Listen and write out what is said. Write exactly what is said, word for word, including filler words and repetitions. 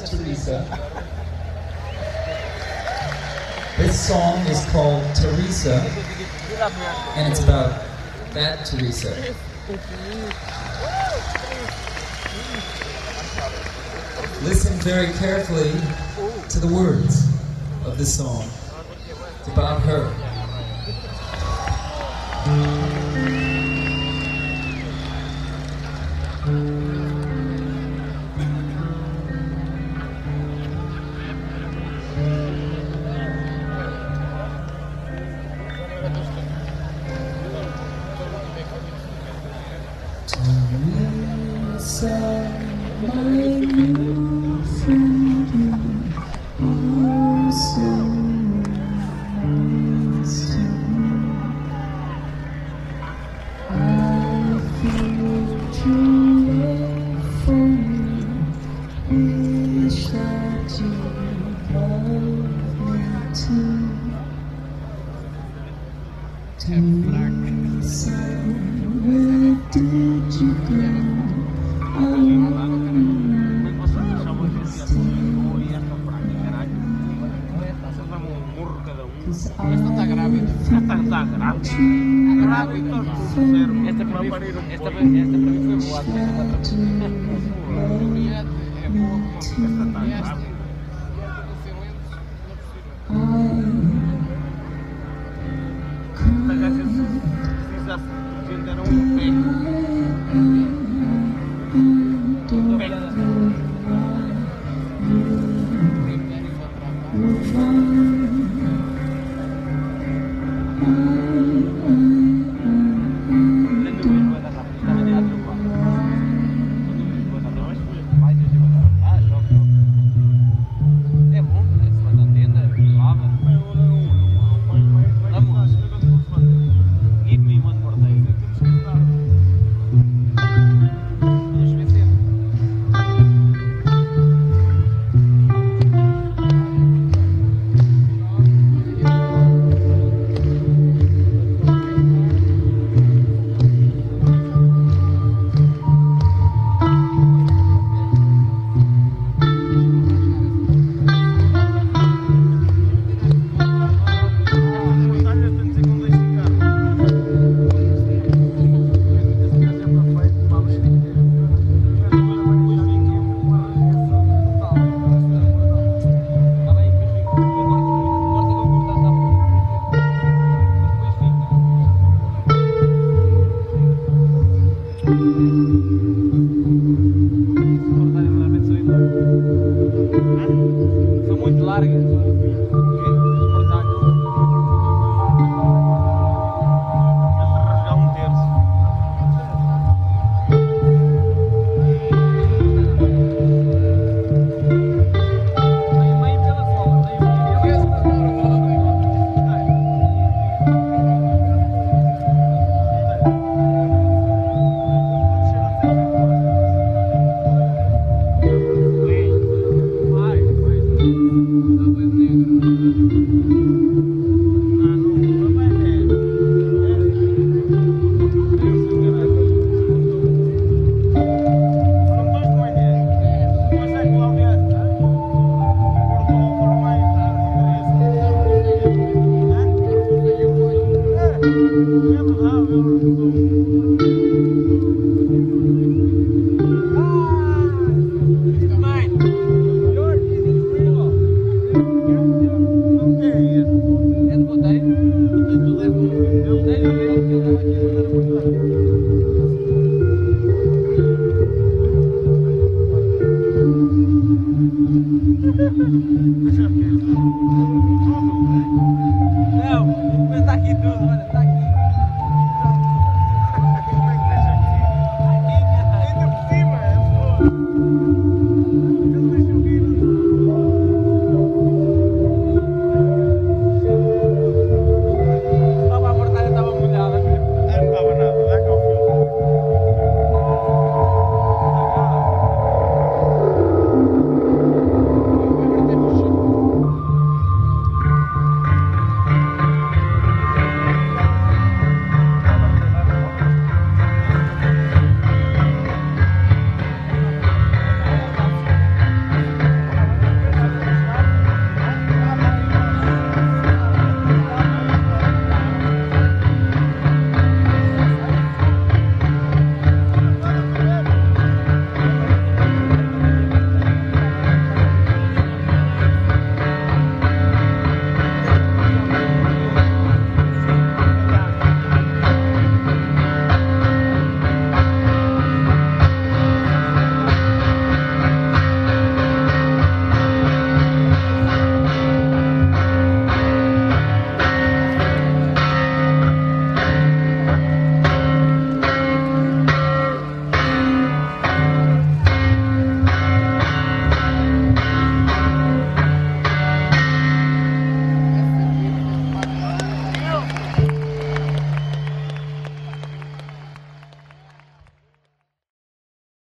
Miss Teresa. This song is called Teresa, and it's about that Teresa. Listen very carefully to the words of this song. It's about her. Teresa, my new friend, you are so nice to me. I feel your love for me. Wish that you loved me too. Teresa, where did you go? I I no, no está aquí todo.